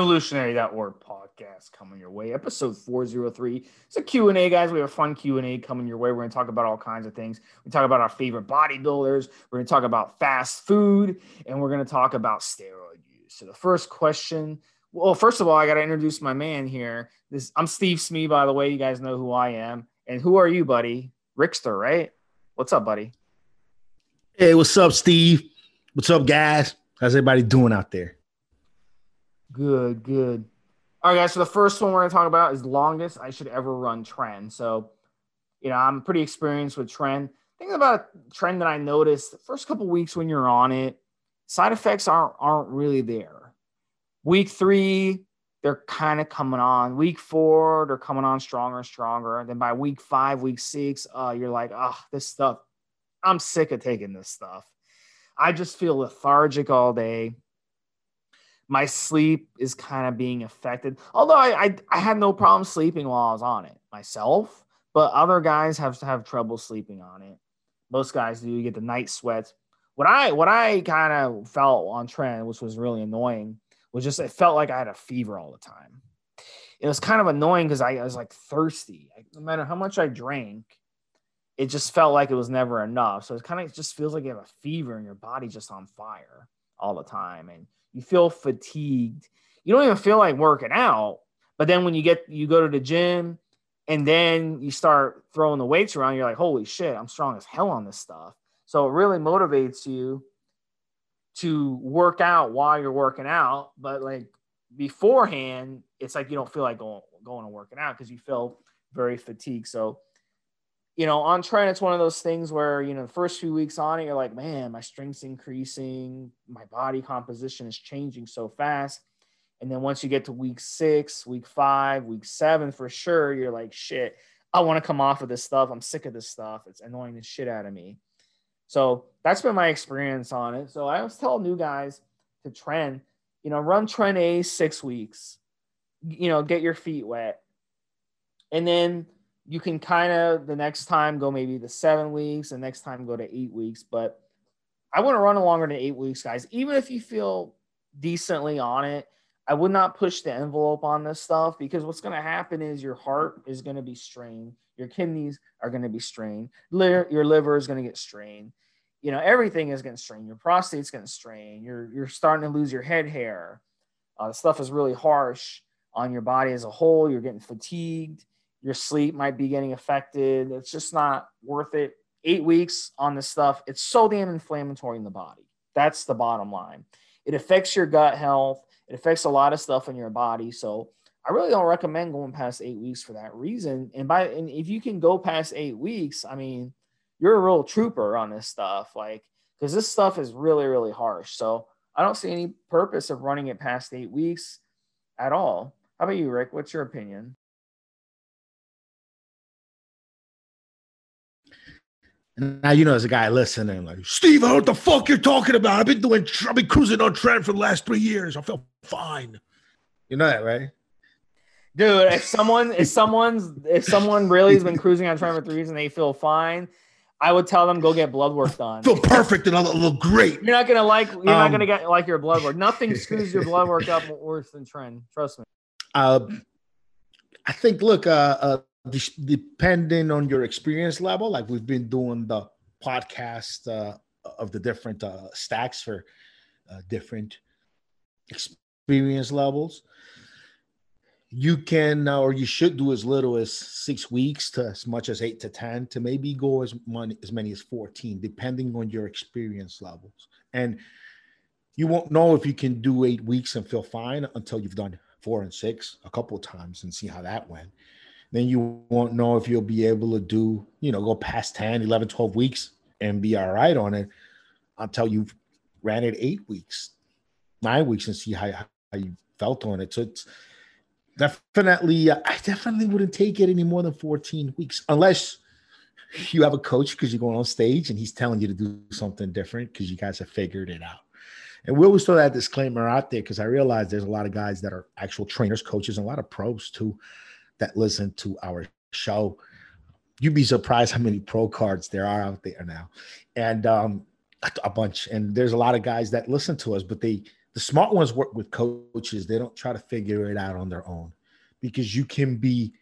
Revolutionary.org podcast coming your way, episode 403. It's a Q&A, guys. We have a fun Q&A coming your way. We're going to talk about all kinds of things. We talk about our favorite bodybuilders. We're going to talk about fast food, and we're going to talk about steroid use. So the first question, well, first of all, I got to introduce my man here. I'm Steve Smee, by the way. You guys know who I am. And who are you, buddy? Rickster, right? What's up, buddy? Hey, what's up, Steve? What's up, guys? How's everybody doing out there? Good, good. All right, guys. So the first one we're going to talk about is longest I should ever run trend. So, you know, I'm pretty experienced with trend. Thinking about a trend that I noticed the first couple of weeks when you're on it, side effects aren't really there. Week 3, they're kind of coming on. Week 4, they're coming on stronger and stronger. Then by week 5, week 6, you're like, oh, this stuff, I'm sick of taking this stuff. I just feel lethargic all day. My sleep is kind of being affected, although I had no problem sleeping while I was on it myself, but other guys have to have trouble sleeping on it. Most guys do. You get the night sweats. What I kind of felt on trend, which was really annoying, was just it felt like I had a fever all the time. It was kind of annoying because I was like thirsty. No matter how much I drank, it just felt like it was never enough. So it kind of just feels like you have a fever and your body's just on fire all the time. And you feel fatigued. You don't even feel like working out. But then when you go to the gym and then you start throwing the weights around, you're like, holy shit, I'm strong as hell on this stuff. So it really motivates you to work out while you're working out. But like beforehand, it's like, you don't feel like going and working out because you feel very fatigued. So, you know, on trend, it's one of those things where, you know, the first few weeks on it, you're like, man, my strength's increasing. My body composition is changing so fast. And then once you get to week 6, week 5, week 7, for sure, you're like, shit, I want to come off of this stuff. I'm sick of this stuff. It's annoying the shit out of me. So that's been my experience on it. So I always tell new guys to trend, you know, run trend A 6 weeks, you know, get your feet wet. And then you can kind of the next time go maybe to 7 weeks, the next time go to 8 weeks. But I wouldn't run longer than 8 weeks, guys. Even if you feel decently on it, I would not push the envelope on this stuff because what's going to happen is your heart is going to be strained. Your kidneys are going to be strained. Your liver is going to get strained. You know, everything is going to strain. Your prostate's going to strain. You're starting to lose your head hair. The stuff is really harsh on your body as a whole. You're getting fatigued. Your sleep might be getting affected. It's just not worth it. 8 weeks on this stuff. It's so damn inflammatory in the body. That's the bottom line. It affects your gut health. It affects a lot of stuff in your body. So I really don't recommend going past 8 weeks for that reason. And if you can go past 8 weeks, I mean, you're a real trooper on this stuff. Like, because this stuff is really, really harsh. So I don't see any purpose of running it past 8 weeks at all. How about you, Rick? What's your opinion? Now, you know, as a guy listening, like, Steve, I don't know what the fuck you're talking about. I've been cruising on trend for the last 3 years. I felt fine. You know that, right? Dude, if someone really has been cruising on trend for 3 years and they feel fine, I would tell them, go get blood work done. I feel perfect and I look great. You're not going to get your blood work. Nothing screws your blood work up worse than trend. Trust me. I think, look, depending on your experience level, like we've been doing the podcast of the different stacks for different experience levels, you can or you should do as little as 6 weeks to as much as 8 to 10 to maybe go as many as 14, depending on your experience levels. And you won't know if you can do 8 weeks and feel fine until you've done 4 and 6 a couple of times and see how that went. Then you won't know if you'll be able to do, you know, go past 10, 11, 12 weeks and be all right on it until you've ran it 8 weeks, 9 weeks and see how you felt on it. So it's definitely, I definitely wouldn't take it any more than 14 weeks unless you have a coach because you're going on stage and he's telling you to do something different because you guys have figured it out. And we always throw that disclaimer out there because I realize there's a lot of guys that are actual trainers, coaches, and a lot of pros too that listen to our show. You'd be surprised how many pro cards there are out there now. And a bunch. And there's a lot of guys that listen to us, but they The smart ones work with coaches. They don't try to figure it out on their own, because you can be,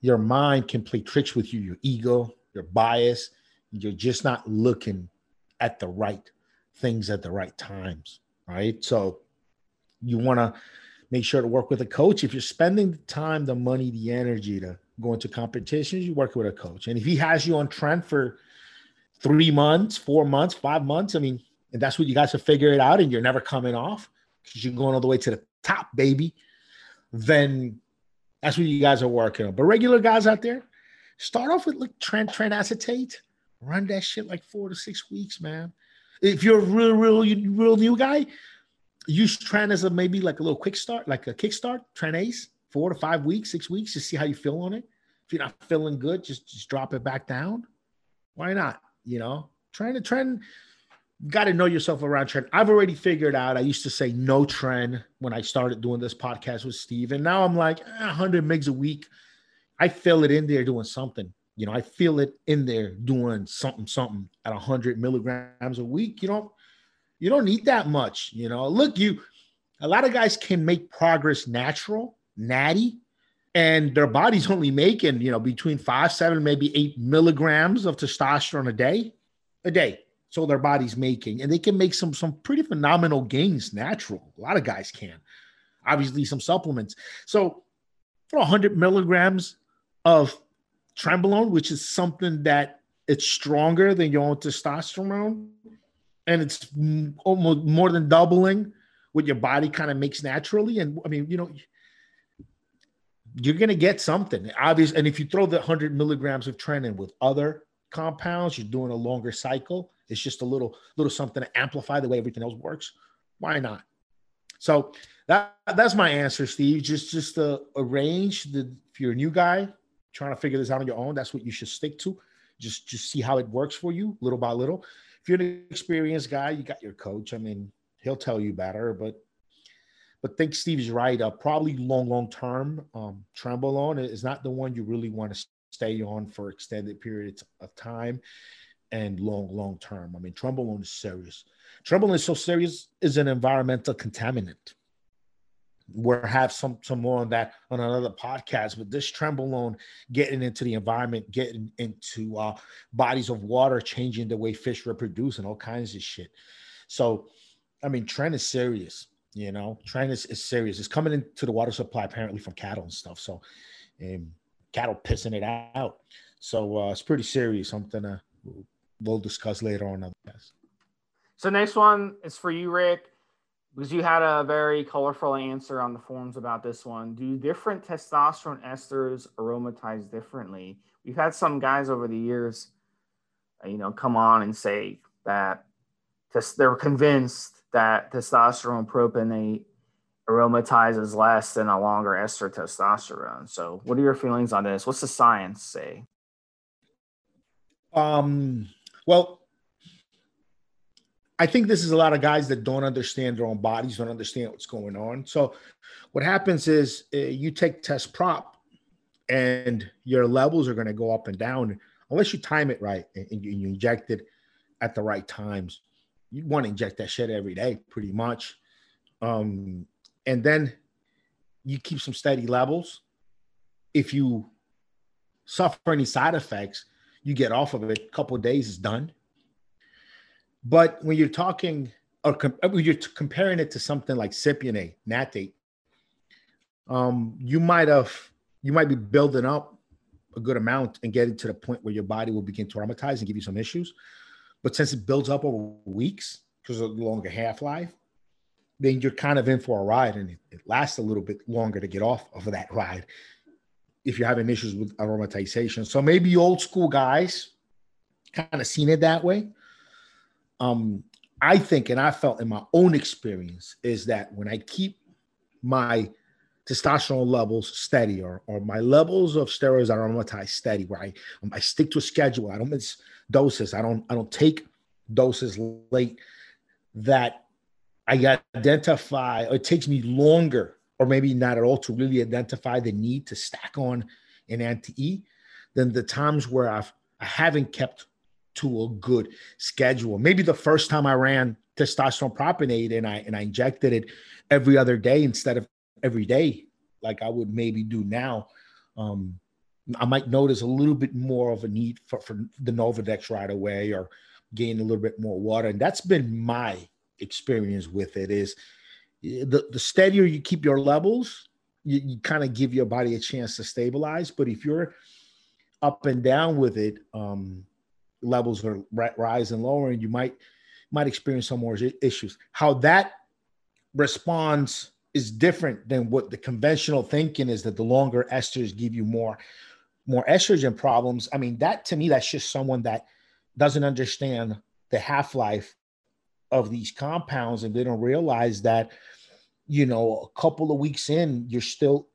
your mind can play tricks with you, your ego, your bias. You're just not looking at the right things at the right times, right? So you want to make sure to work with a coach. If you're spending the time, the money, the energy to go into competitions, you work with a coach. And if he has you on trend for 3 months, 4 months, 5 months, I mean, and that's what you guys have figured it out, and you're never coming off because you're going all the way to the top, baby, then that's what you guys are working on. But regular guys out there, start off with like trend acetate. Run that shit like 4 to 6 weeks, man. If you're a real new guy, use trend as a maybe like a little quick start, like a kickstart, trend ace, 4 to 5 weeks, 6 weeks, just see how you feel on it. If you're not feeling good, just drop it back down. Why not? You know, trend. Got to know yourself around trend. I've already figured out. I used to say no trend when I started doing this podcast with Steve. And now I'm like 100 migs a week. I feel it in there doing something. You know, I feel it in there doing something at 100 milligrams a week. You don't need that much. You know, look, a lot of guys can make progress natty, and their body's only making, you know, between 5, 7, maybe 8 milligrams of testosterone a day. So their body's making, and they can make some pretty phenomenal gains natural. A lot of guys can, obviously some supplements. So throw 100 milligrams of trenbolone, which is something that it's stronger than your own testosterone, and it's almost more than doubling what your body kind of makes naturally. And I mean, you know, you're going to get something obvious. And if you throw the 100 milligrams of tren in with other compounds, you're doing a longer cycle. It's just a little something to amplify the way everything else works. Why not? So that's my answer, Steve. Just arrange the, if you're a new guy trying to figure this out on your own, that's what you should stick to. Just see how it works for you little by little. If you're an experienced guy, you got your coach. I mean, he'll tell you better, but think Steve's right. Probably long term, trenbolone is not the one you really want to stay on for extended periods of time. And long term. I mean, trenbolone is serious. Trenbolone is so serious, is an environmental contaminant. We'll have some more on that on another podcast. But this trenbolone getting into the environment, getting into bodies of water, changing the way fish reproduce, and all kinds of shit. So, I mean, tren is serious. You know, tren is serious. It's coming into the water supply apparently from cattle and stuff. So, cattle pissing it out. So it's pretty serious. Something to we'll discuss later on other guys. So next one is for you, Rick, because you had a very colorful answer on the forums about this one. Do different testosterone esters aromatize differently? We've had some guys over the years, you know, come on and say that they're convinced that testosterone propionate aromatizes less than a longer ester testosterone. So what are your feelings on this? What's the science say? Well, I think this is a lot of guys that don't understand their own bodies, don't understand what's going on. So what happens is you take test prop and your levels are going to go up and down unless you time it right and you inject it at the right times. You want to inject that shit every day, pretty much. And then you keep some steady levels. If you suffer any side effects, you get off of it, a couple of days is done. But when you're talking or when you're comparing it to something like cypionate, nattate, you might be building up a good amount and getting to the point where your body will begin to aromatize and give you some issues. But since it builds up over weeks because of the longer half-life, then you're kind of in for a ride, and it lasts a little bit longer to get off of that ride if you're having issues with aromatization. So maybe old school guys kind of seen it that way. I think, and I felt in my own experience, is that when I keep my testosterone levels steady or my levels of steroids aromatized steady, where I stick to a schedule, I don't miss doses, I don't take doses late, that I identify, or it takes me longer or maybe not at all to really identify the need to stack on an anti-E, than the times where I haven't kept to a good schedule. Maybe the first time I ran testosterone propionate, and I injected it every other day instead of every day, like I would maybe do now. I might notice a little bit more of a need for the Novadex right away, or gain a little bit more water. And that's been my experience with it, is the steadier you keep your levels, you kind of give your body a chance to stabilize. But if you're up and down with it, levels are rise and lower, and you might experience some more issues. How that responds is different than what the conventional thinking is, that the longer esters give you more estrogen problems. I mean, that to me, that's just someone that doesn't understand the half-life of these compounds, and they don't realize that, you know, a couple of weeks in, you're still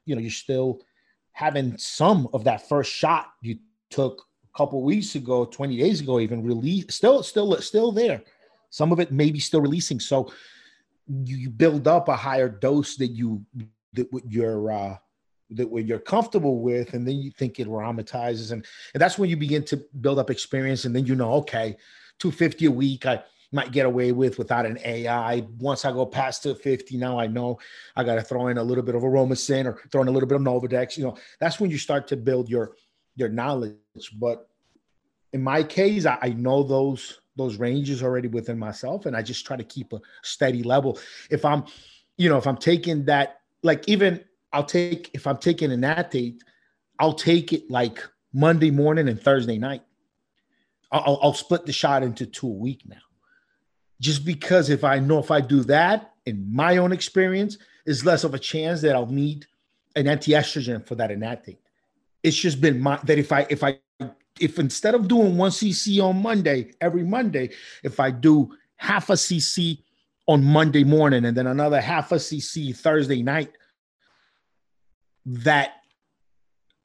having some of that first shot you took a couple of weeks ago, 20 days ago, even release, still there. Some of it may be still releasing. So you build up a higher dose that you're comfortable with, and then you think it aromatizes, and that's when you begin to build up experience. And then, you know, okay, 250 a week I might get away with without an AI. Once I go past 250, now I know I got to throw in a little bit of Aromacin, or throw in a little bit of Novadex. You know, that's when you start to build your knowledge. But in my case, I know those ranges already within myself, and I just try to keep a steady level. If I'm taking that, like, even if I'm taking an Actate, I'll take it like Monday morning and Thursday night. I'll split the shot into 2 a week now. Just because if I do that, in my own experience, is less of a chance that I'll need an anti-estrogen for that Actate. It's just been if instead of doing 1 cc on Monday, every Monday, if I do half a cc on Monday morning and then another half a cc Thursday night, that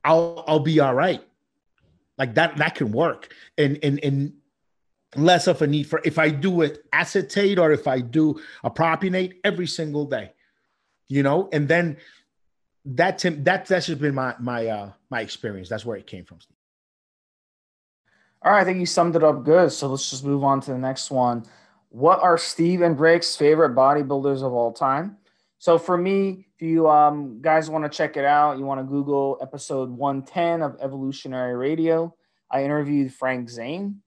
I'll be all right. Like that can work. And less of a need for, if I do an acetate or if I do a propionate every single day, you know. And then that's just been my experience. That's where it came from, Steve. All right, I think you summed it up good. So let's just move on to the next one. What are Steve and Rick's favorite bodybuilders of all time? So for me, if you guys want to check it out, you want to Google episode 110 of Evolutionary Radio. I interviewed Frank Zane.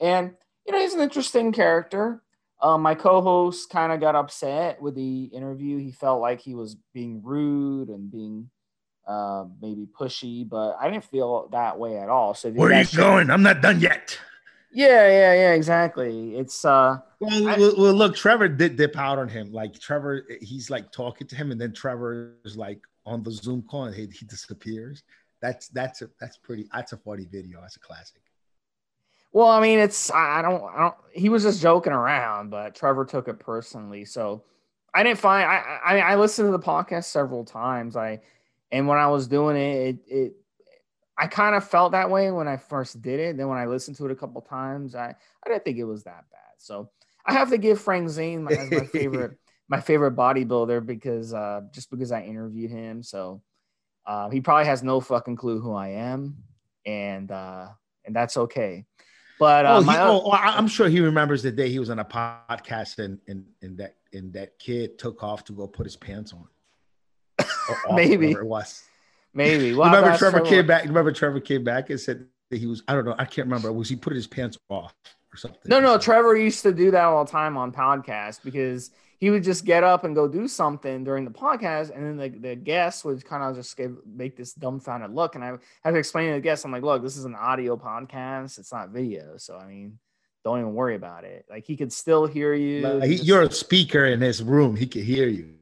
And, you know, he's an interesting character. My co-host kind of got upset with the interview. He felt like he was being rude and being maybe pushy, but I didn't feel that way at all. So where are you going? I'm not done yet. Yeah, exactly. It's well, look, Trevor did dip out on him. Like Trevor, he's like talking to him, and then Trevor is like on the Zoom call, and he disappears. That's a funny video. That's a classic. Well, I mean, he was just joking around, but Trevor took it personally. So I didn't find, I listened to the podcast several times. And when I was doing it, I kind of felt that way when I first did it. Then when I listened to it a couple times, I didn't think it was that bad. So I have to give Frank Zane as my favorite bodybuilder because just because I interviewed him. So he probably has no fucking clue who I am, and that's okay. But I'm sure he remembers the day he was on a podcast and that kid took off to go put his pants on. Maybe it was. Maybe. Well, remember Trevor came back and said that he was, I don't know, I can't remember. Was he put his pants off or something? No, Trevor used to do that all the time on podcasts because he would just get up and go do something during the podcast, and then the guests would kind of just make this dumbfounded look. And I have to explain to the guests, I'm like, look, this is an audio podcast, it's not video. So I mean, don't even worry about it. Like he could still hear you. You're a speaker in his room, he could hear you.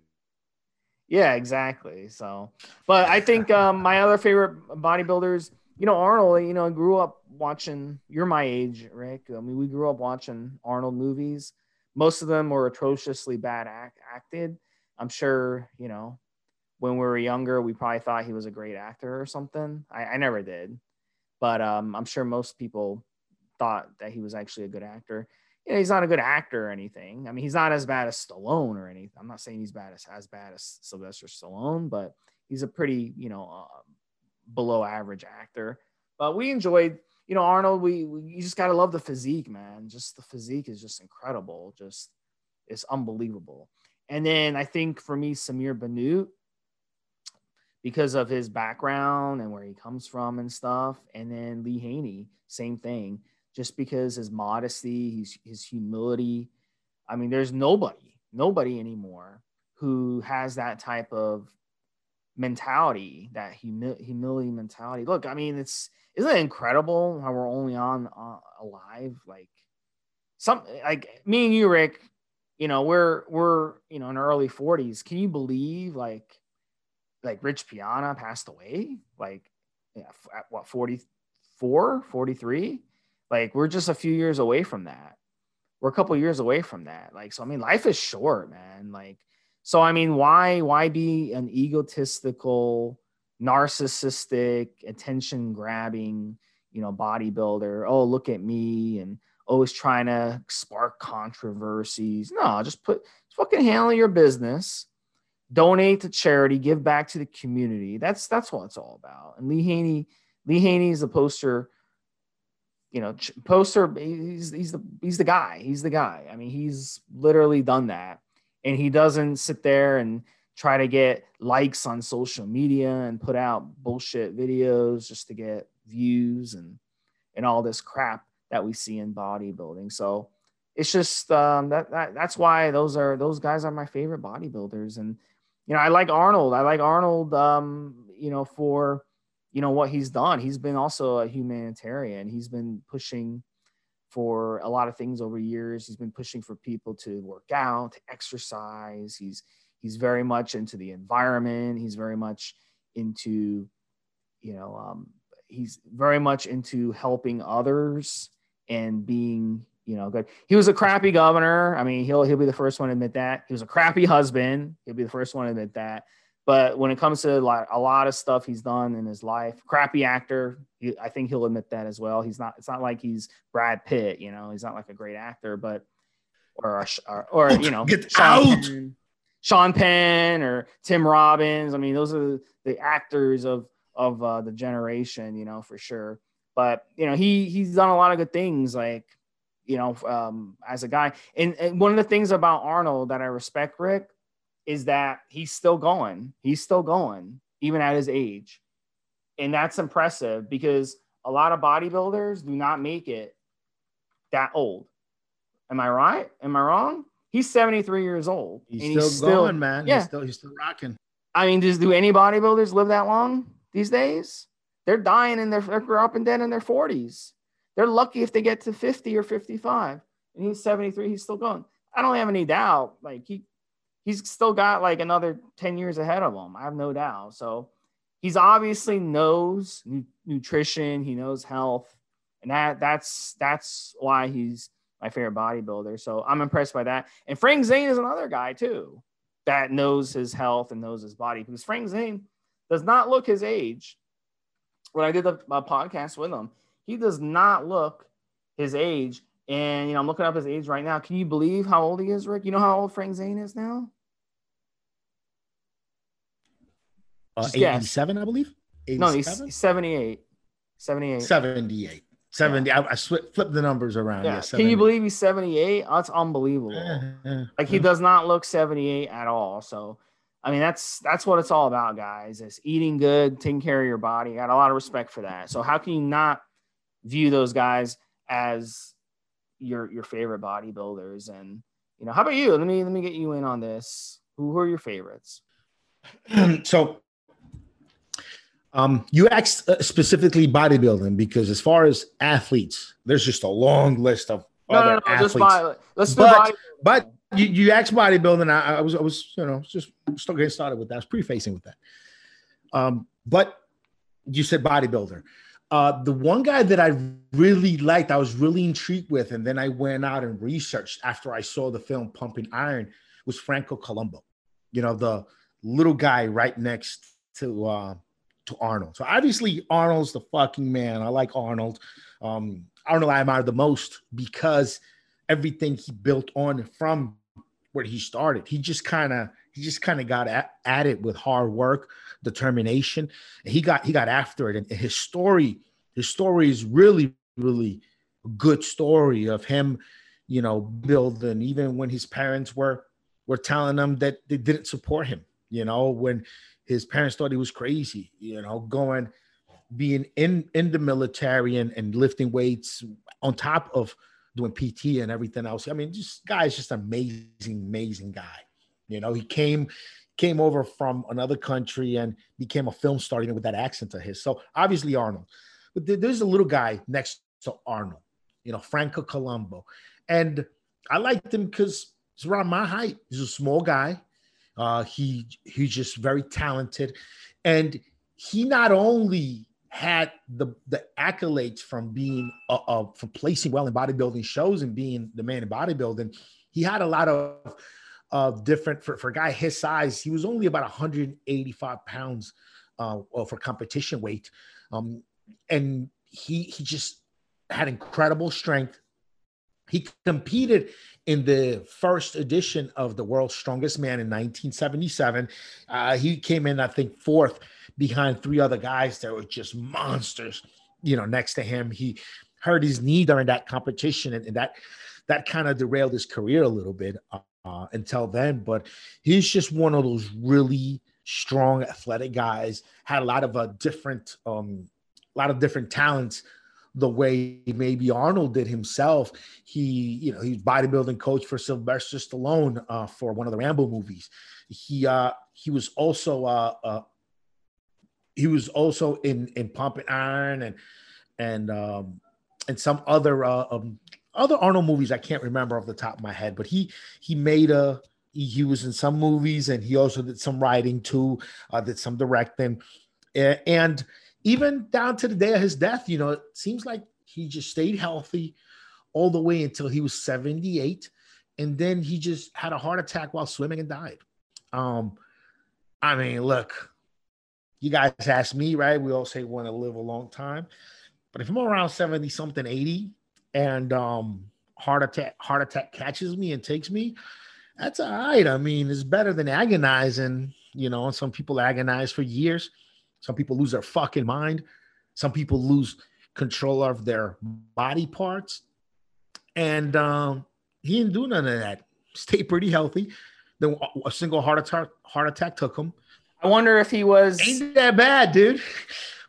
Yeah, exactly. So, but I think my other favorite bodybuilders, you know, Arnold, you know, I grew up watching, you're my age, Rick. I mean, we grew up watching Arnold movies. Most of them were atrociously bad acted. I'm sure, you know, when we were younger, we probably thought he was a great actor or something. I never did. But I'm sure most people thought that he was actually a good actor. You know, he's not a good actor or anything. I mean, he's not as bad as Stallone or anything. I'm not saying he's as bad as Sylvester Stallone, but he's a pretty, you know, below average actor. But we enjoyed, you know, Arnold, you just got to love the physique, man. Just the physique is just incredible. Just is unbelievable. And then I think for me, Samir Bannout, because of his background and where he comes from and stuff. And then Lee Haney, same thing, just because his modesty, his humility. I mean, there's nobody anymore who has that type of mentality, that humility mentality. Look, I mean, isn't it incredible how we're only on alive? Like me and you, Rick, you know, we're, you know, in our early 40s. Can you believe like Rich Piana passed away, like, yeah, at what, 44, 43? Like, we're just a few years away from that. We're a couple years away from that. Like, so, I mean, life is short, man. Like, so, I mean, why be an egotistical, narcissistic, attention grabbing, you know, bodybuilder? Oh, look at me. And always trying to spark controversies. No, just fucking handle your business. Donate to charity, give back to the community. That's what it's all about. And Lee Haney is the poster, you know, he's the guy. He's the guy. I mean, he's literally done that, and he doesn't sit there and try to get likes on social media and put out bullshit videos just to get views and all this crap that we see in bodybuilding. So it's just that's why those guys are my favorite bodybuilders. And you know, I like Arnold, you know, for, you know, what he's done. He's been also a humanitarian. He's been pushing for a lot of things over years. He's been pushing for people to work out, to exercise. He's very much into the environment. He's very much into, you know, he's very much into helping others and being, you know, good. He was a crappy governor. I mean, he'll be the first one to admit that. He was a crappy husband. He'll be the first one to admit that. But when it comes to a lot of stuff he's done in his life, crappy actor, I think he'll admit that as well. It's not like he's Brad Pitt, you know, he's not like a great actor, but, or you know, Sean Penn or Tim Robbins. I mean, those are the actors of the generation, you know, for sure. But, you know, he's done a lot of good things. Like, you know, as a guy. And one of the things about Arnold that I respect, Rick, is that he's still going. He's still going, even at his age. And that's impressive, because a lot of bodybuilders do not make it that old. Am I right? Am I wrong? He's 73 years old. He's still going, man. Yeah. He's still rocking. I mean, just do any bodybuilders live that long these days? They're dying in their, they're up and dead in their 40s. They're lucky if they get to 50 or 55, and he's 73. He's still going. I don't have any doubt. Like he's still got like another 10 years ahead of him. I have no doubt. So he's obviously knows nutrition. He knows health, and that's why he's my favorite bodybuilder. So I'm impressed by that. And Frank Zane is another guy too that knows his health and knows his body, because Frank Zane does not look his age. When I did my podcast with him, he does not look his age. And, you know, I'm looking up his age right now. Can you believe how old he is, Rick? You know how old Frank Zane is now? 87, I believe. 87? No, he's 78. 78. Yeah. I flipped the numbers around. Yeah. Can you believe he's 78? Oh, that's unbelievable. Like, he does not look 78 at all. So, I mean, that's what it's all about, guys. It's eating good, taking care of your body. I got a lot of respect for that. So how can you not view those guys as your favorite bodybuilders? And, you know, how about you? Let me get you in on this. Who are your favorites? So, you asked specifically bodybuilding, because as far as athletes, there's just a long list of other athletes. But you asked bodybuilding. I was, you know, just still getting started with that. I was prefacing with that. But you said bodybuilder. The one guy that I really liked, I was really intrigued with, and then I went out and researched after I saw the film Pumping Iron, was Franco Columbu. You know, the little guy right next to Arnold. So obviously Arnold's the fucking man. I like Arnold. Arnold I admire the most, because everything he built on from where he started, he just kind of got at it with hard work, determination. He got after it. And his story is really, really a good story of him you know, build. And even when his parents were telling him that they didn't support him, you know, when his parents thought he was crazy, you know, going, being in the military and lifting weights on top of doing PT and everything else. I mean, this guy's just an amazing guy. You know, he came over from another country and became a film star, you know, with that accent of his. So obviously Arnold, but there's a little guy next to Arnold, you know, Franco Columbu. And I liked him because he's around my height. He's a small guy. He's just very talented. And he not only had the accolades from being from placing well in bodybuilding shows and being the man in bodybuilding, he had a lot of different, for a guy his size, he was only about 185 pounds for competition weight, and he just had incredible strength. He competed in the first edition of the World's Strongest Man in 1977. He came in, I think, fourth behind three other guys that were just monsters, you know, next to him. He hurt his knee during that competition, and that kind of derailed his career a little bit until then. But he's just one of those really strong, athletic guys, had a lot of different talents, the way maybe Arnold did himself. He was bodybuilding coach for Sylvester Stallone for one of the Rambo movies. He was also in Pumping Iron and some other Arnold movies I can't remember off the top of my head. But he was in some movies, and he also did some writing too, did some directing, and even down to the day of his death, you know, it seems like he just stayed healthy all the way until he was 78. And then he just had a heart attack while swimming and died. I mean, look, you guys ask me, right? We all say we want to live a long time. But if I'm around 70 something, 80, and heart attack catches me and takes me, that's all right. I mean, it's better than agonizing, you know, and some people agonize for years. Some people lose their fucking mind. Some people lose control of their body parts. And he didn't do none of that. Stayed pretty healthy. Then a single heart attack took him. I wonder if he was... Ain't that bad, dude.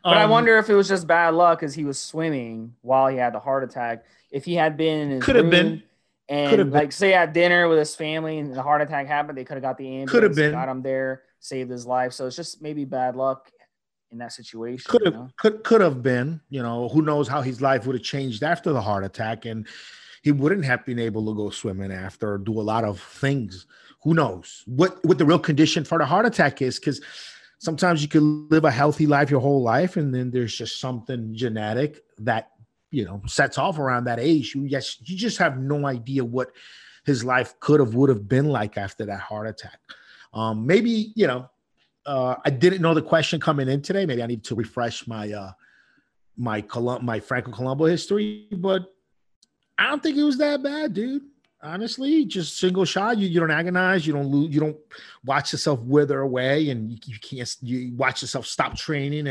But I wonder if it was just bad luck as he was swimming while he had the heart attack. If he had been in his room... Could have been. Like, say at dinner with his family and the heart attack happened, they could have got the ambulance. Could have been. Got him there, saved his life. So it's just maybe bad luck in that situation. Could have been, you know, who knows how his life would have changed after the heart attack, and he wouldn't have been able to go swimming after or do a lot of things. Who knows what the real condition for the heart attack is, because sometimes you can live a healthy life your whole life, and then there's just something genetic that, you know, sets off around that age. You just have no idea what his life would have been like after that heart attack. Maybe, you know, I didn't know the question coming in today. Maybe I need to refresh my Franco Columbu history, but I don't think it was that bad, dude. Honestly, just single shot. You don't agonize. You don't lose. You don't watch yourself wither away, and you can't. You watch yourself stop training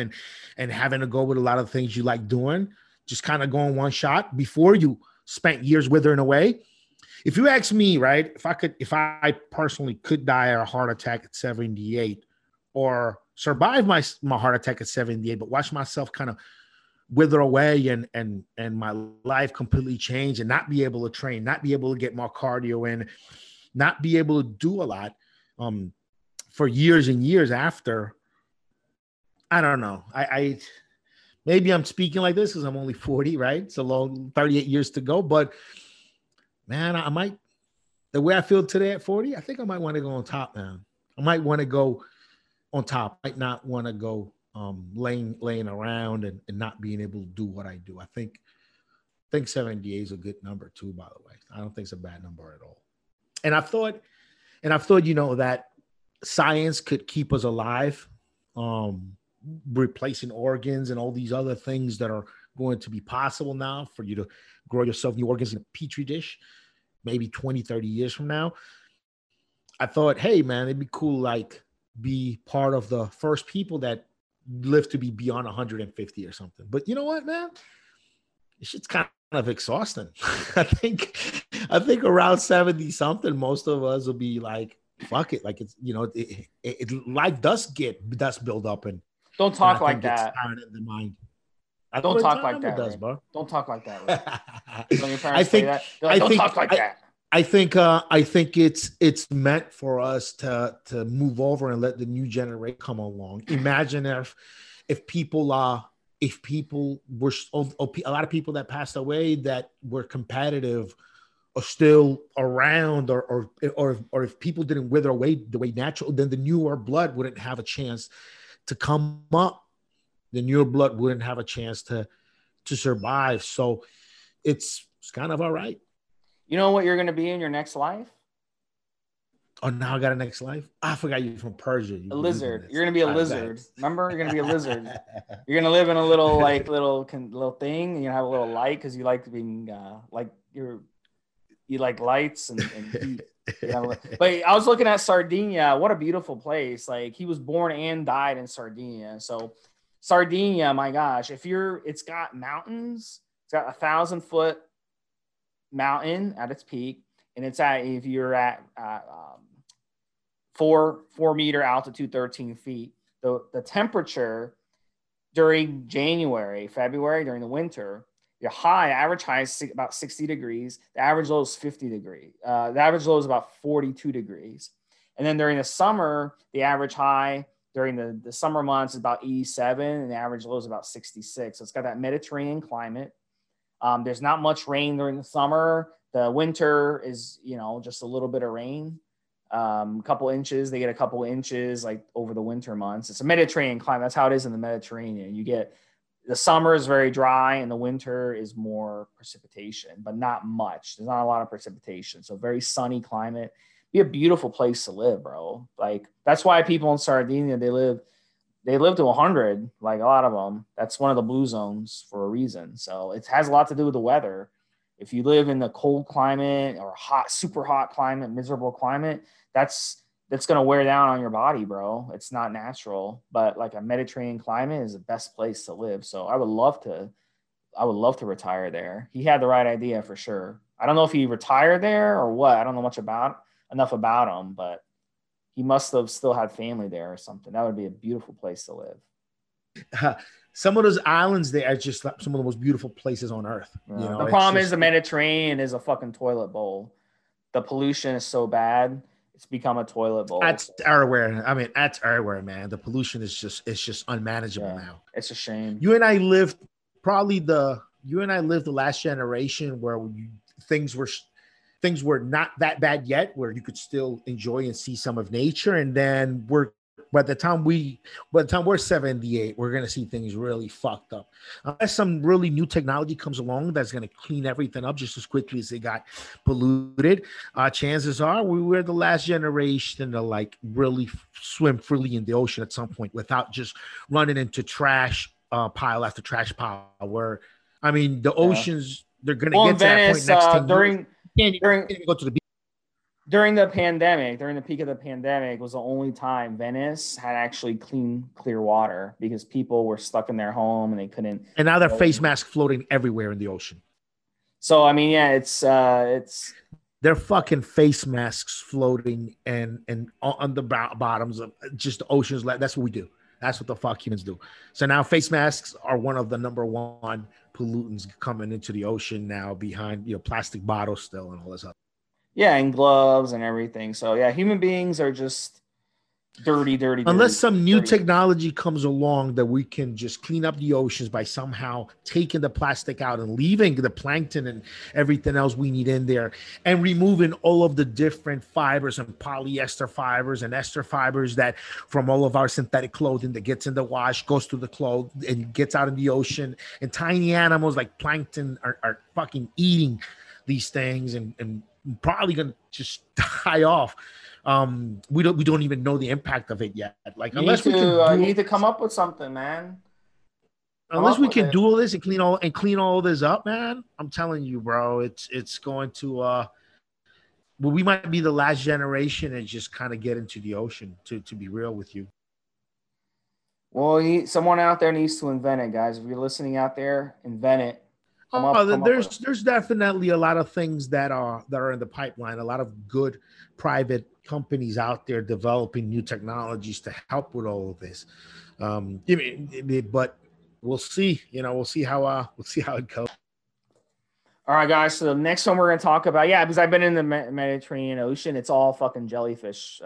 and having to go with a lot of things you like doing. Just kind of going one shot before you spent years withering away. If you ask me, right, if I personally could die of a heart attack at 78. Or survive my heart attack at 78, but watch myself kind of wither away and my life completely change and not be able to train, not be able to get more cardio in, not be able to do a lot for years and years after. I don't know. I maybe I'm speaking like this because I'm only 40, right? It's a long 38 years to go, but man, I might, the way I feel today at 40, I think I might want to go on top, man. I might want to go on top. I might not want to go laying around and not being able to do what I do. I think 78 is a good number too, by the way. I don't think it's a bad number at all. And I've thought, you know, that science could keep us alive, replacing organs and all these other things that are going to be possible now for you to grow yourself new organs in a petri dish, maybe 20, 30 years from now. I thought, hey man, it'd be cool, like, be part of the first people that live to be beyond 150 or something. But you know what, man? This shit's kind of exhausting. I think I think around 70 something, most of us will be like, fuck it. Like, it's, you know, it like dust build up. And don't talk and like that. In the mind. Don't talk like that. Does, bro. Don't talk like that. I think, that? Like, don't talk like that. I think it's meant for us to move over and let the new generation come along. Imagine if people were, a lot of people that passed away that were competitive are still around, or if people didn't wither away the way natural, then the newer blood wouldn't have a chance to come up. The newer blood wouldn't have a chance to survive. So it's kind of all right. You know what you're going to be in your next life? Oh, now I got a next life? I forgot you're from Persia. A lizard. You're going to be a lizard. Remember? You're going to be a lizard. You're going to live in a little thing. You're going to have a little light because you like being you like lights and heat. But I was looking at Sardinia. What a beautiful place. Like, he was born and died in Sardinia. So Sardinia, my gosh, it's got mountains. It's got 1,000-foot mountain at its peak, and it's at, if you're at 4 meter altitude, 13 feet, the temperature during January, February, during the winter, your average high is about 60 degrees, the average low is 50 degrees, the average low is about 42 degrees, and then during the summer, the average high during the summer months is about 87, and the average low is about 66. So it's got that Mediterranean climate. There's not much rain during the summer. The winter is, just a little bit of rain, a couple inches. They get a couple inches like over the winter months. It's a Mediterranean climate. That's how it is in the Mediterranean. You get the summer is very dry and the winter is more precipitation, but not much. There's not a lot of precipitation. So very sunny climate. Be a beautiful place to live, bro. Like, that's why people in Sardinia, they live to 100, like a lot of them. That's one of the blue zones for a reason. So it has a lot to do with the weather. If you live in the cold climate or hot, super hot climate, miserable climate, that's going to wear down on your body, bro. It's not natural, but like a Mediterranean climate is the best place to live. So I would love to retire there. He had the right idea for sure. I don't know if he retired there or what. I don't know enough about him, but he must have still had family there or something. That would be a beautiful place to live. Some of those islands there are just some of the most beautiful places on earth. Yeah. The problem is the Mediterranean is a fucking toilet bowl. The pollution is so bad, it's become a toilet bowl. That's everywhere, man. The pollution is just unmanageable now. It's a shame. You and I lived the last generation where things were not that bad yet, where you could still enjoy and see some of nature. And then by the time we're 78, we're going to see things really fucked up. Unless some really new technology comes along that's going to clean everything up just as quickly as it got polluted, chances are we're the last generation to like really swim freely in the ocean at some point without just running into trash pile after trash pile. Where, I mean, the oceans, they're going to get to Venice, that point next time. During the pandemic, during the peak of the pandemic, was the only time Venice had actually clear water because people were stuck in their home and they couldn't. And now their face masks floating everywhere in the ocean. So I mean, it's their fucking face masks floating and on the bottoms of just the oceans. That's what we do. That's what the fuck humans do. So now face masks are one of the number one pollutants coming into the ocean now, behind plastic bottles still and all this other. Yeah, and gloves and everything. So yeah, human beings are just dirty. Unless some new technology comes along that we can just clean up the oceans by somehow taking the plastic out and leaving the plankton and everything else we need in there and removing all of the different fibers and polyester fibers and ester fibers that from all of our synthetic clothing that gets in the wash, goes through the clothes and gets out in the ocean. And tiny animals like plankton are fucking eating these things and probably gonna just die off. We don't even know the impact of it yet. Like, you need to come up with something, man. Unless we can do all this and clean all this up, man. I'm telling you, bro, it's going to we might be the last generation and just kind of get into the ocean, to be real with you. Well, someone out there needs to invent it, guys. If you're listening out there, invent it. There's definitely a lot of things that are in the pipeline. A lot of good private companies out there developing new technologies to help with all of this. But we'll see. We'll see how it goes. All right, guys. So the next one we're going to talk about, because I've been in the Mediterranean Ocean. It's all fucking jellyfish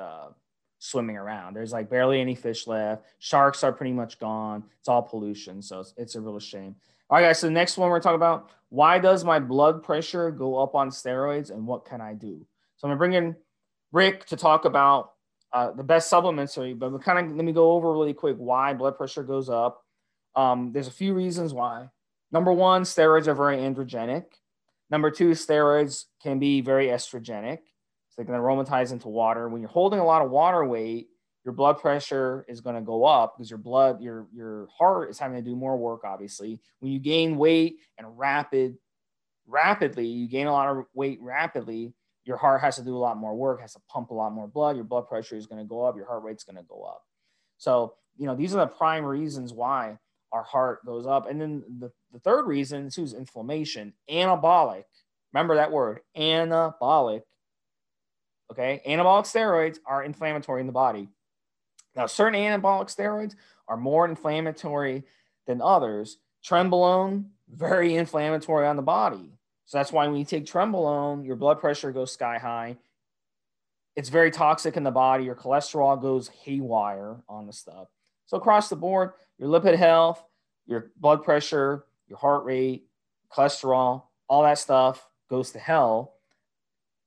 swimming around. There's like barely any fish left. Sharks are pretty much gone. It's all pollution. So it's a real shame. All right, guys. So the next one we're talking about, why does my blood pressure go up on steroids and what can I do? So I'm going to bring in Rick to talk about the best supplements, but let me go over really quick why blood pressure goes up. There's a few reasons why. Number one, steroids are very androgenic. Number two, steroids can be very estrogenic. So they can aromatize into water. When you're holding a lot of water weight, your blood pressure is going to go up because your heart is having to do more work, obviously. When you gain weight and rapidly, your heart has to do a lot more work, has to pump a lot more blood. Your blood pressure is going to go up. Your heart rate's going to go up. So, these are the prime reasons why our heart goes up. And then the third reason is inflammation, anabolic. Remember that word, anabolic. Okay, anabolic steroids are inflammatory in the body. Now, certain anabolic steroids are more inflammatory than others. Trenbolone, very inflammatory on the body. So that's why when you take trenbolone, your blood pressure goes sky high. It's very toxic in the body. Your cholesterol goes haywire on the stuff. So across the board, your lipid health, your blood pressure, your heart rate, cholesterol, all that stuff goes to hell.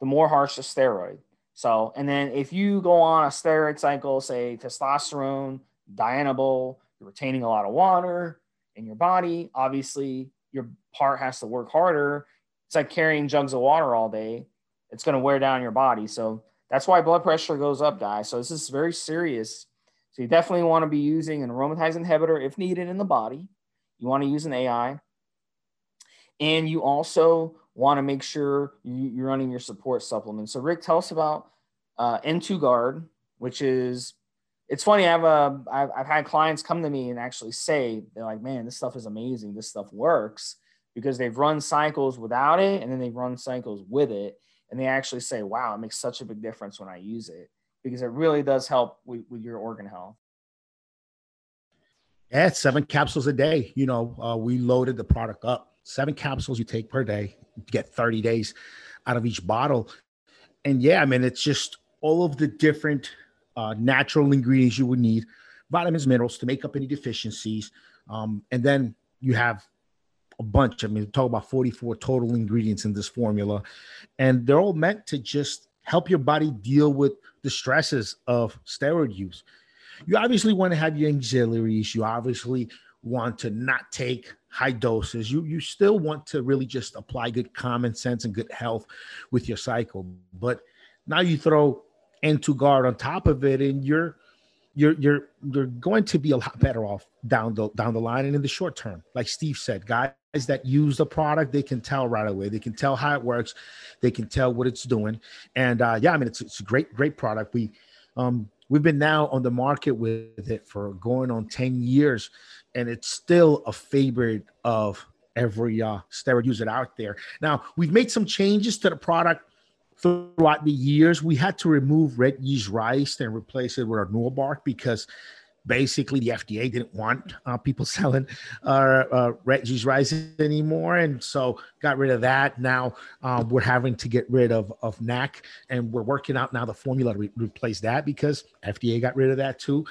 The more harsh the steroid. So, and then if you go on a steroid cycle, say testosterone, dianabol, you're retaining a lot of water in your body. Obviously, your heart has to work harder. It's like carrying jugs of water all day. It's going to wear down your body. So that's why blood pressure goes up, guys. So this is very serious. So you definitely want to be using an aromatase inhibitor if needed in the body. You want to use an AI. And you also want to make sure you're running your support supplements. So Rick, tell us about N2Guard, which is, it's funny. I've had clients come to me and actually say, they're like, man, this stuff is amazing. This stuff works, because they've run cycles without it. And then they've run cycles with it. And they actually say, wow, it makes such a big difference when I use it, because it really does help with your organ health. Yeah, 7 capsules a day. We loaded the product up. 7 capsules you take per day, you get 30 days out of each bottle. And it's just all of the different natural ingredients you would need, vitamins, minerals to make up any deficiencies. And then you have a bunch. We're talking about 44 total ingredients in this formula. And they're all meant to just help your body deal with the stresses of steroid use. You obviously want to have your auxiliaries. You obviously want to not take high doses. You still want to really just apply good common sense and good health with your cycle. But now you throw N2Guard on top of it, and you're going to be a lot better off down the line and in the short term. Like Steve said, guys that use the product, they can tell right away. They can tell how it works. They can tell what it's doing. And it's a great product. We've been now on the market with it for going on 10 years, and it's still a favorite of every steroid user out there. Now, we've made some changes to the product throughout the years. We had to remove red yeast rice and replace it with our Arnold bark, because basically the FDA didn't want people selling red yeast rice anymore. And so got rid of that. Now we're having to get rid of NAC, and we're working out now the formula to replace that, because FDA got rid of that too.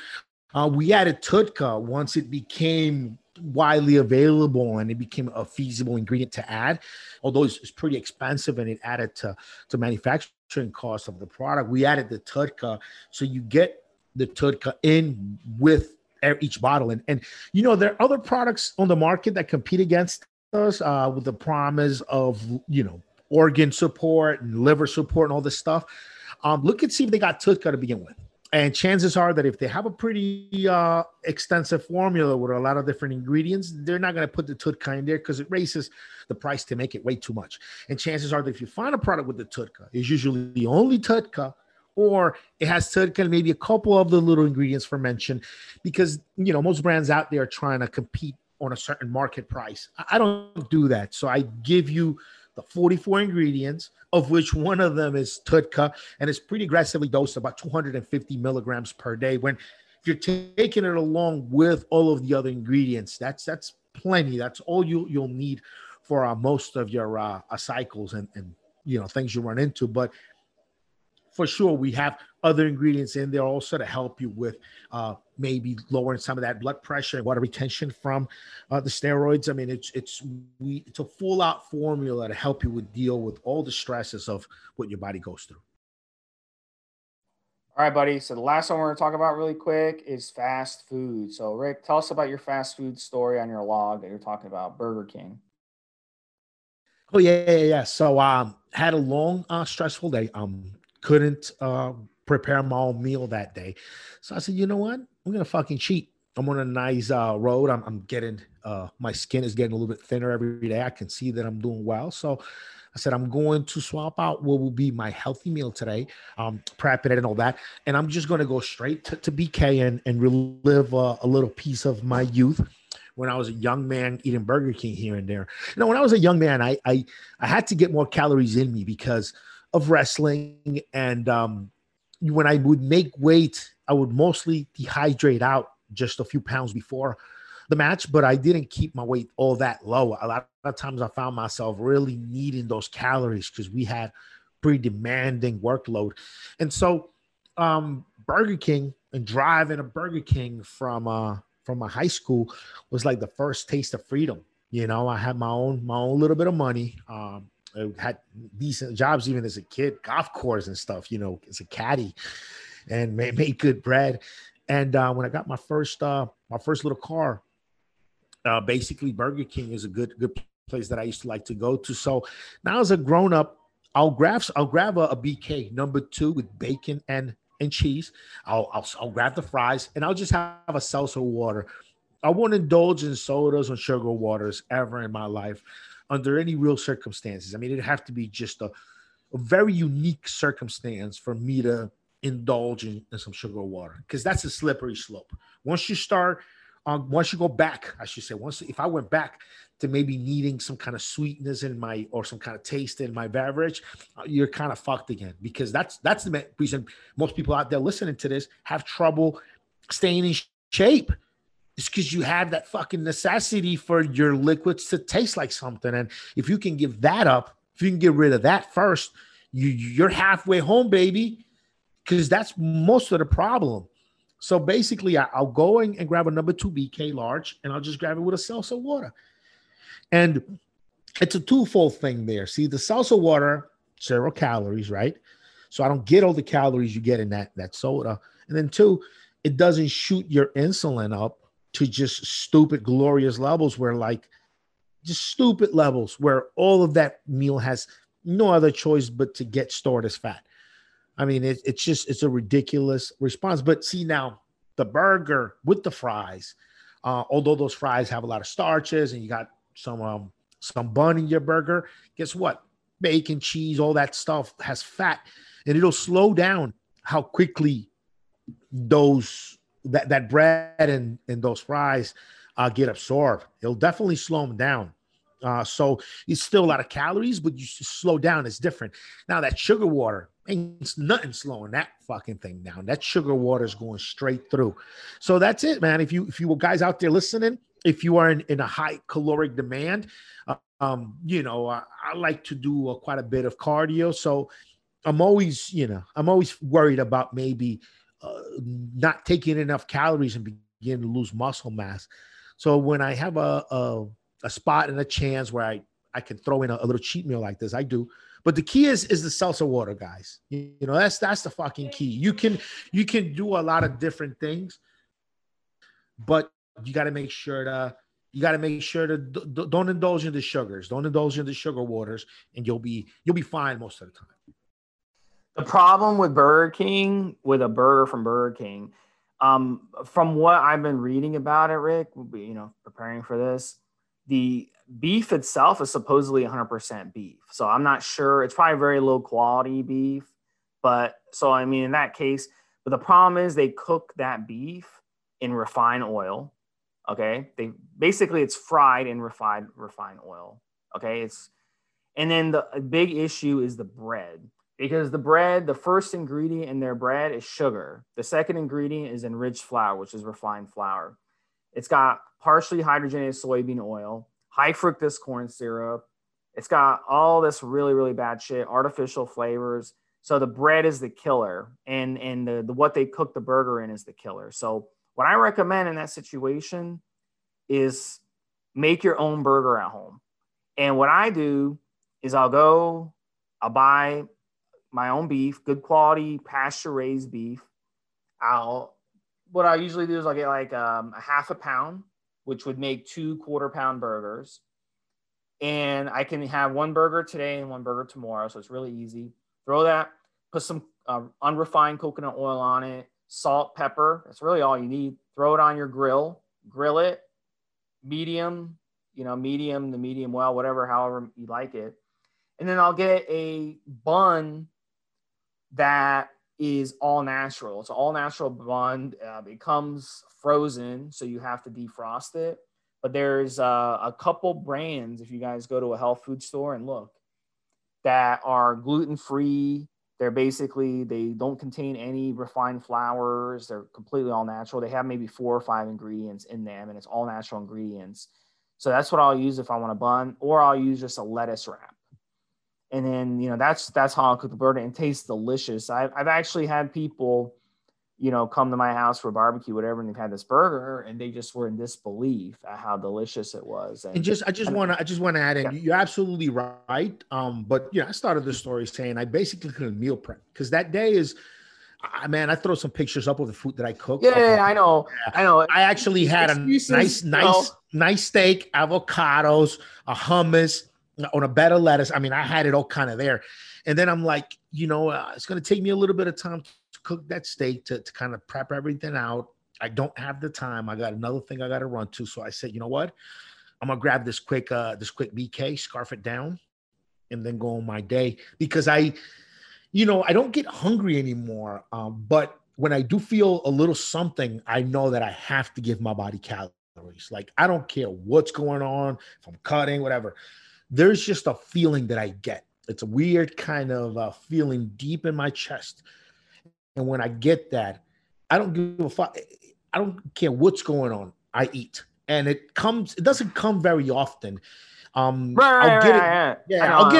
We added Tutka once it became widely available and it became a feasible ingredient to add, although it's pretty expensive and it added to manufacturing cost of the product. We added the Tutka, so you get the Tutka in with each bottle. And there are other products on the market that compete against us with the promise of, organ support and liver support and all this stuff. Look and see if they got Tutka to begin with. And chances are that if they have a pretty extensive formula with a lot of different ingredients, they're not going to put the Tutka in there, because it raises the price to make it way too much. And chances are that if you find a product with the Tutka, it's usually the only Tutka, or it has Tutka and maybe a couple of the little ingredients for mention, because most brands out there are trying to compete on a certain market price. I don't do that. So I give you the 44 ingredients, of which one of them is Tutka, and it's pretty aggressively dosed, about 250 milligrams per day. When if you're taking it along with all of the other ingredients, that's plenty. That's all you'll need for most of your cycles and you know things you run into. But for sure, we have other ingredients in there also to help you with maybe lowering some of that blood pressure and water retention from the steroids. I mean, it's a full out formula to help you with deal with all the stresses of what your body goes through. All right, buddy. So the last one we're going to talk about really quick is fast food. So Rick, tell us about your fast food story on your log that you're talking about, Burger King. Oh, yeah. So had a long, stressful day. Couldn't prepare my own meal that day. So I said, you know what? I'm going to fucking cheat. I'm on a nice road. I'm getting, my skin is getting a little bit thinner every day. I can see that I'm doing well. So I said, I'm going to swap out what will be my healthy meal today, prepping it and all that. And I'm just going to go straight to BK and relive a little piece of my youth when I was a young man eating Burger King here and there. You know, when I was a young man, I had to get more calories in me because of wrestling, and when I would make weight, I would mostly dehydrate out just a few pounds before the match, but I didn't keep my weight all that low. A lot of times I found myself really needing those calories because we had pretty demanding workload. And so Burger King and driving a Burger King from my high school was like the first taste of freedom. You know, I had my own little bit of money. I had decent jobs even as a kid, golf course and stuff, you know, as a caddy, and made good bread. And when I got my first little car, basically Burger King is a good place that I used to like to go to. So now as a grown up, I'll grab a BK number 2 with bacon and cheese. I'll grab the fries and I'll just have a seltzer water. I won't indulge in sodas or sugar waters ever in my life, under any real circumstances. I mean, it'd have to be just a very unique circumstance for me to indulge in some sugar water, because that's a slippery slope. If I went back to maybe needing some kind of sweetness or some kind of taste in my beverage, you're kind of fucked again, because that's the reason most people out there listening to this have trouble staying in shape. It's because you have that fucking necessity for your liquids to taste like something. And if you can give that up, if you can get rid of that first, you're halfway home, baby, because that's most of the problem. So basically, I'll go and grab a number 2 BK large, and I'll just grab it with a salsa water. And it's a twofold thing there. See, the salsa water, 0 calories, right? So I don't get all the calories you get in that soda. And then 2, it doesn't shoot your insulin up to just stupid, glorious levels where all of that meal has no other choice but to get stored as fat. I mean, it's a ridiculous response. But see, now the burger with the fries, although those fries have a lot of starches and you got some bun in your burger, guess what? Bacon, cheese, all that stuff has fat, and it'll slow down how quickly that bread and those fries get absorbed. It'll definitely slow them down. So it's still a lot of calories, but you slow down. It's different. Now that sugar water, ain't nothing slowing that fucking thing down. That sugar water is going straight through. So that's it, man. If you guys out there listening, if you are in a high caloric demand, I like to do quite a bit of cardio. So I'm always worried about maybe not taking enough calories and begin to lose muscle mass. So when I have a spot and a chance where I can throw in a little cheat meal like this, I do. But the key is the seltzer water, guys. You know, that's the fucking key. You can do a lot of different things, but you got to make sure to don't indulge in the sugars, don't indulge in the sugar waters, and you'll be fine most of the time. The problem with Burger King, with a burger from Burger King, from what I've been reading about it, Rick, you know, preparing for this, the beef itself is supposedly 100% beef. So I'm not sure. It's probably very low quality beef. But so, I mean, in that case, but the problem is they cook that beef in refined oil. Okay, they basically, it's fried in refined oil. Okay, and then the big issue is the bread, because the first ingredient in their bread is sugar. The second ingredient is enriched flour, which is refined flour. It's got partially hydrogenated soybean oil, high fructose corn syrup. It's got all this really, really bad shit, artificial flavors. So the bread is the killer, and what they cook the burger in is the killer. So what I recommend in that situation is make your own burger at home. And what I do is I'll buy my own beef, good quality pasture-raised beef. What I usually do is I'll get like a half a pound, which would make 2 quarter-pound burgers. And I can have one burger today and one burger tomorrow. So it's really easy. Throw that, put some unrefined coconut oil on it, salt, pepper. That's really all you need. Throw it on your grill, grill it, medium well, whatever, however you like it. And then I'll get a bun that is all natural. It's an all natural bun. It comes frozen, so you have to defrost it. But there's a couple brands, if you guys go to a health food store and look, that are gluten-free. They're basically, they don't contain any refined flours. They're completely all natural. They have maybe 4 or 5 ingredients in them, and it's all natural ingredients. So that's what I'll use if I want a bun, or I'll use just a lettuce wrap. And then, that's how I'll cook the burger, and it tastes delicious. I've actually had people, come to my house for barbecue, whatever, and they've had this burger and they just were in disbelief at how delicious it was. And I just want to add in, yeah. You're absolutely right. But I started this story saying I basically couldn't meal prep, because that day is, I throw some pictures up of the food that I cook. Yeah, I know. I actually had a nice steak, avocados, a hummus, on a bed of lettuce. I had it all kind of there. And then I'm like, it's going to take me a little bit of time to cook that steak, to kind of prep everything out. I don't have the time. I got another thing I got to run to. So I said, you know what? I'm going to grab this quick BK, scarf it down, and then go on my day, because I don't get hungry anymore. But when I do feel a little something, I know that I have to give my body calories. Like, I don't care what's going on, if I'm cutting, whatever. There's just a feeling that I get. It's a weird kind of feeling deep in my chest. And when I get that, I don't give a fuck. I don't care what's going on. I eat. And it doesn't come very often. I'll get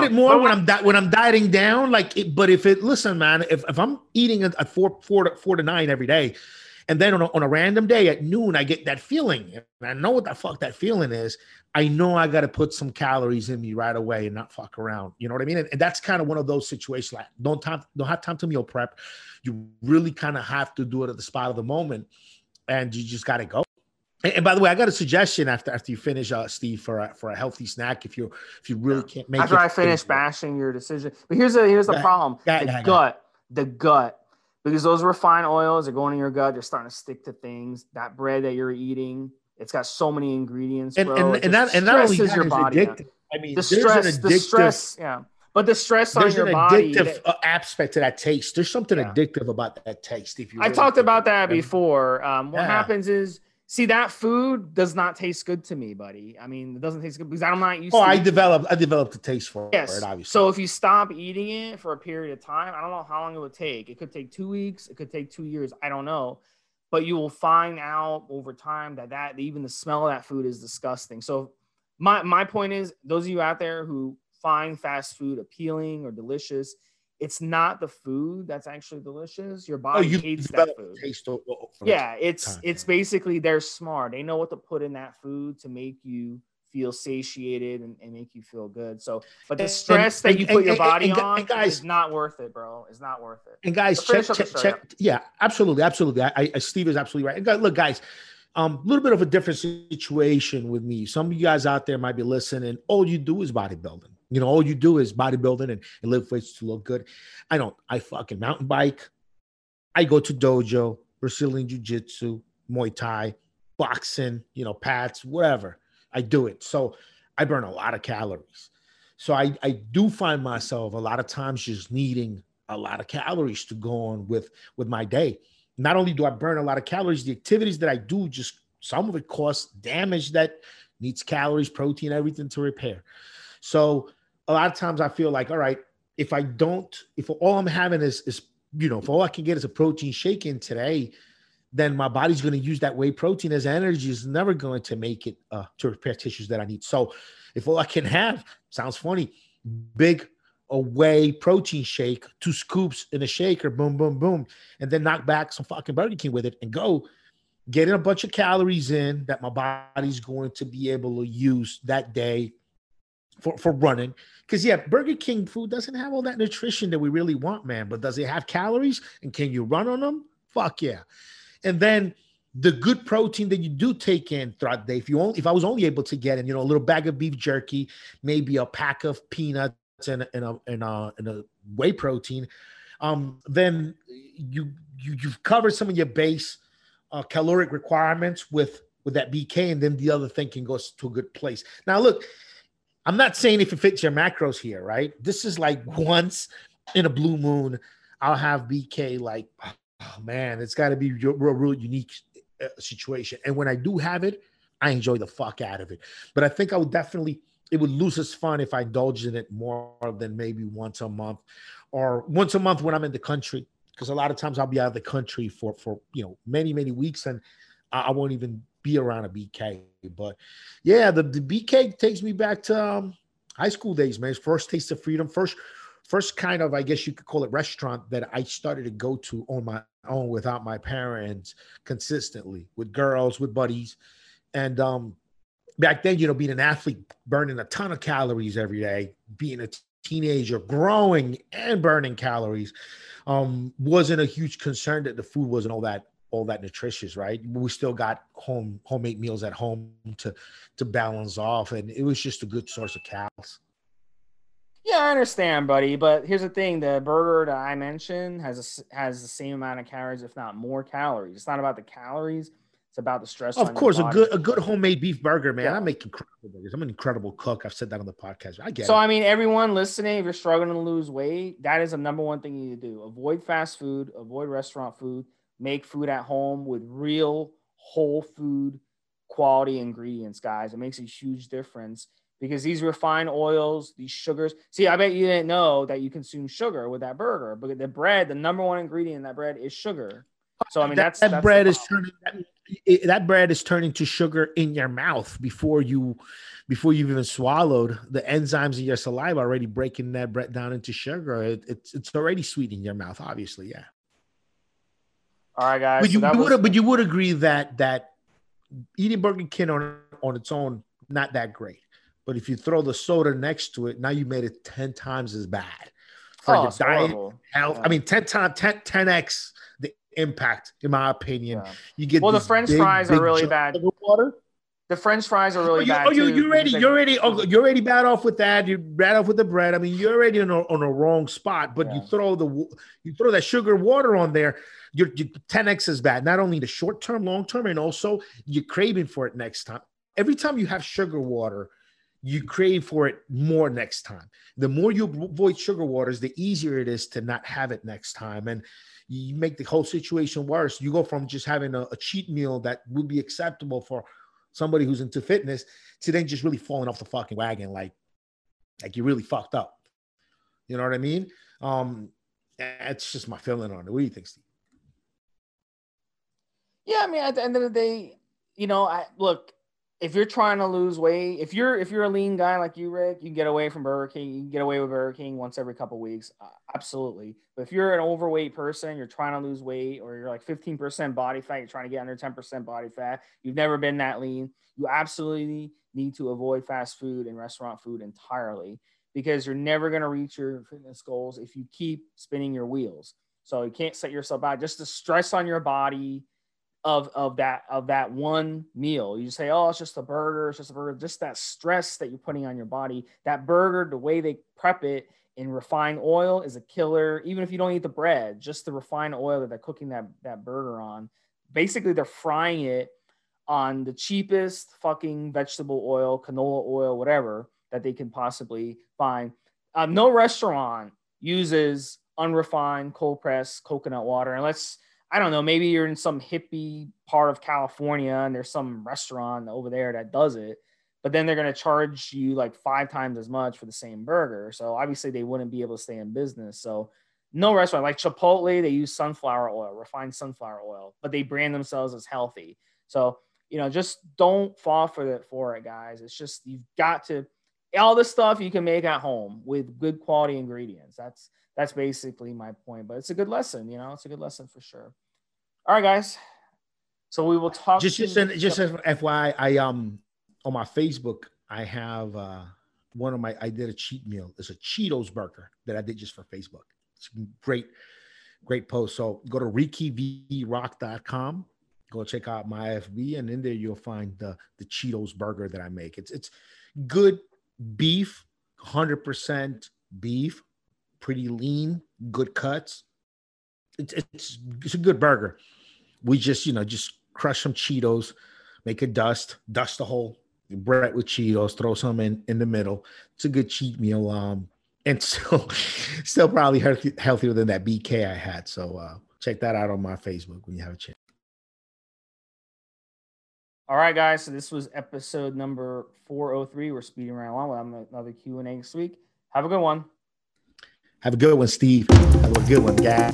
it more when I'm dieting down. If I'm eating a four to nine every day, and then on a random day at noon, I get that feeling. And I know what the fuck that feeling is. I know I got to put some calories in me right away and not fuck around. You know what I mean? And that's kind of one of those situations. Like, don't have time to meal prep. You really kind of have to do it at the spot of the moment, and you just got to go. And by the way, I got a suggestion after you finish, Steve, for a healthy snack if you really can't make it. After I finish bashing your decision, but here's the problem: the gut. Because those refined oils are going in your gut. They're starting to stick to things. That bread that you're eating, it's got so many ingredients, and that stresses your body. The stress. Yeah, but the stress on your body. There's an addictive aspect to that taste. There's something addictive about that taste. I talked about that before. What happens is, that food does not taste good to me, buddy. It doesn't taste good because I'm not used to it. I developed a taste for it, obviously. So if you stop eating it for a period of time, I don't know how long it would take. It could take 2 weeks. It could take 2 years. I don't know. But you will find out over time that even the smell of that food is disgusting. So my point is, those of you out there who find fast food appealing or delicious, it's not the food that's actually delicious. Your body hates that food. It's basically, they're smart. They know what to put in that food to make you feel satiated and make you feel good. So, but the stress that you put your body on, guys, is not worth it, bro. It's not worth it. And guys, check. Yeah, absolutely. Steve is absolutely right. And look, guys, a little bit of a different situation with me. Some of you guys out there might be listening. All you do is bodybuilding. All you do is bodybuilding and lift weights to look good. I don't. I fucking mountain bike. I go to dojo, Brazilian jiu-jitsu, Muay Thai, boxing, pads, whatever. I do it. So I burn a lot of calories. So I do find myself a lot of times just needing a lot of calories to go on with my day. Not only do I burn a lot of calories, the activities that I do just Some of it costs damage that needs calories, protein, everything to repair. So a lot of times I feel like, all right, if I don't, if all I'm having is, you know, if all I can get is a protein shake in today, then my body's going to use that whey protein as energy. Is never going to make it to repair tissues that I need. So if all I can have, sounds funny, big whey protein shake, 2 scoops in a shaker, boom, boom, boom, and then knock back some fucking Burger King with it and go get in a bunch of calories in that my body's going to be able to use that day for running. Because yeah, Burger King food doesn't have all that nutrition that we really want, man, but does it have calories and can you run on them? Fuck yeah. And then the good protein that you do take in throughout the day, if I was only able to get in, you know, a little bag of beef jerky, maybe a pack of peanuts and a whey protein, then you've covered some of your base caloric requirements with that BK, and then the other thing can go to a good place. Now, look, I'm not saying if it fits your macros here, right? This is like once in a blue moon, I'll have BK like, oh man, it's got to be a real unique situation. And when I do have it, I enjoy the fuck out of it. But I think I would definitely, it would lose its fun if I indulged in it more than maybe once a month, or once a month when I'm in the country. Because a lot of times I'll be out of the country for you know, many, many weeks, and I won't even be around a BK. But yeah, the BK takes me back to high school days, man. First taste of freedom, first kind of, I guess you could call it, restaurant that I started to go to on my own without my parents consistently, with girls, with buddies. And back then, you know, being an athlete, burning a ton of calories every day, being a teenager, growing and burning calories, wasn't a huge concern that the food wasn't all that nutritious, right? We still got homemade meals at home to balance off. And it was just a good source of calories. Yeah, I understand, buddy. But here's the thing. The burger that I mentioned has the same amount of calories, if not more calories. It's not about the calories. It's about the stress. Of course, a good homemade beef burger, man. Yeah. I make incredible burgers. I'm an incredible cook. I've said that on the podcast. I get it. So, I mean, everyone listening, if you're struggling to lose weight, that is the number one thing you need to do. Avoid fast food. Avoid restaurant food. Make food at home with real whole food quality ingredients, guys. It makes a huge difference. Because these refined oils, these sugars. See, I bet you didn't know that you consume sugar with that burger. But the bread, the number one ingredient in that bread is sugar. So I mean, that's bread is turning that bread is turning to sugar in your mouth before you've even swallowed. The enzymes in your saliva already breaking that bread down into sugar. It's already sweet in your mouth, obviously. Yeah. All right, guys. But you would agree that eating Burger King on its own, not that great. But if you throw the soda next to it, now you made it 10 times as bad for your diet, health. Yeah. I mean, 10x the impact, in my opinion. Yeah. You get the French fries are really bad. The French fries are really bad. You're already bad off with that. You're bad off with the bread. I mean, you're already on a wrong spot. But you throw that sugar water on there. Your 10x is bad. Not only the short term, long term, and also you're craving for it next time. Every time you have sugar water, you crave for it more next time. The more you avoid sugar waters, the easier it is to not have it next time. And you make the whole situation worse. You go from just having a cheat meal that would be acceptable for somebody who's into fitness to then just really falling off the fucking wagon. Like you really fucked up. You know what I mean? That's just my feeling on it. What do you think, Steve? Yeah, I mean, at the end of the day, you know, if you're trying to lose weight, if you're a lean guy like you, Rick, you can get away from Burger King. You can get away with Burger King once every couple of weeks. Absolutely. But if you're an overweight person, you're trying to lose weight, or you're like 15% body fat, you're trying to get under 10% body fat, you've never been that lean, you absolutely need to avoid fast food and restaurant food entirely, because you're never going to reach your fitness goals if you keep spinning your wheels. So you can't set yourself out. Just the stress on your body of that one meal. You say, oh, it's just a burger. Just that stress that you're putting on your body, that burger, the way they prep it in refined oil is a killer. Even if you don't eat the bread, just the refined oil that they're cooking that burger on, basically they're frying it on the cheapest fucking vegetable oil, canola oil, whatever that they can possibly find. No restaurant uses unrefined cold pressed coconut water. And let's, I don't know, maybe you're in some hippie part of California and there's some restaurant over there that does it, but then they're going to charge you like 5 times as much for the same burger. So obviously they wouldn't be able to stay in business. So no restaurant like Chipotle, they use sunflower oil, refined sunflower oil, but they brand themselves as healthy. So, you know, just don't fall for it, guys. It's just, you've got to, all this stuff you can make at home with good quality ingredients. That's basically my point, but it's a good lesson, you know, it's a good lesson for sure. All right, guys. So we will talk. Just as FYI, I, on my Facebook, I have, I did a cheat meal. It's a Cheetos burger that I did just for Facebook. It's great, great post. So go to RickyVRock.com. Go check out my FB, and in there you'll find the Cheetos burger that I make. It's good beef, 100% beef, pretty lean, good cuts. It's a good burger. We just crush some Cheetos, make a dust the whole bread with Cheetos, throw some in the middle. It's a good cheat meal. And so still probably healthier than that BK I had. So check that out on my Facebook when you have a chance. All right, guys. So this was episode number 403. We're speeding right along. We'll have another Q&A next week. Have a good one. Have a good one, Steve. Have a good one, guys.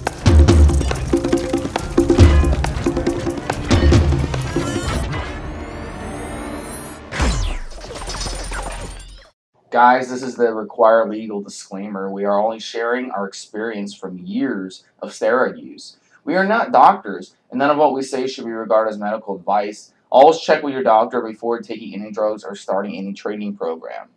Guys, this is the required legal disclaimer. We are only sharing our experience from years of steroid use. We are not doctors, and none of what we say should be regarded as medical advice. Always check with your doctor before taking any drugs or starting any training program.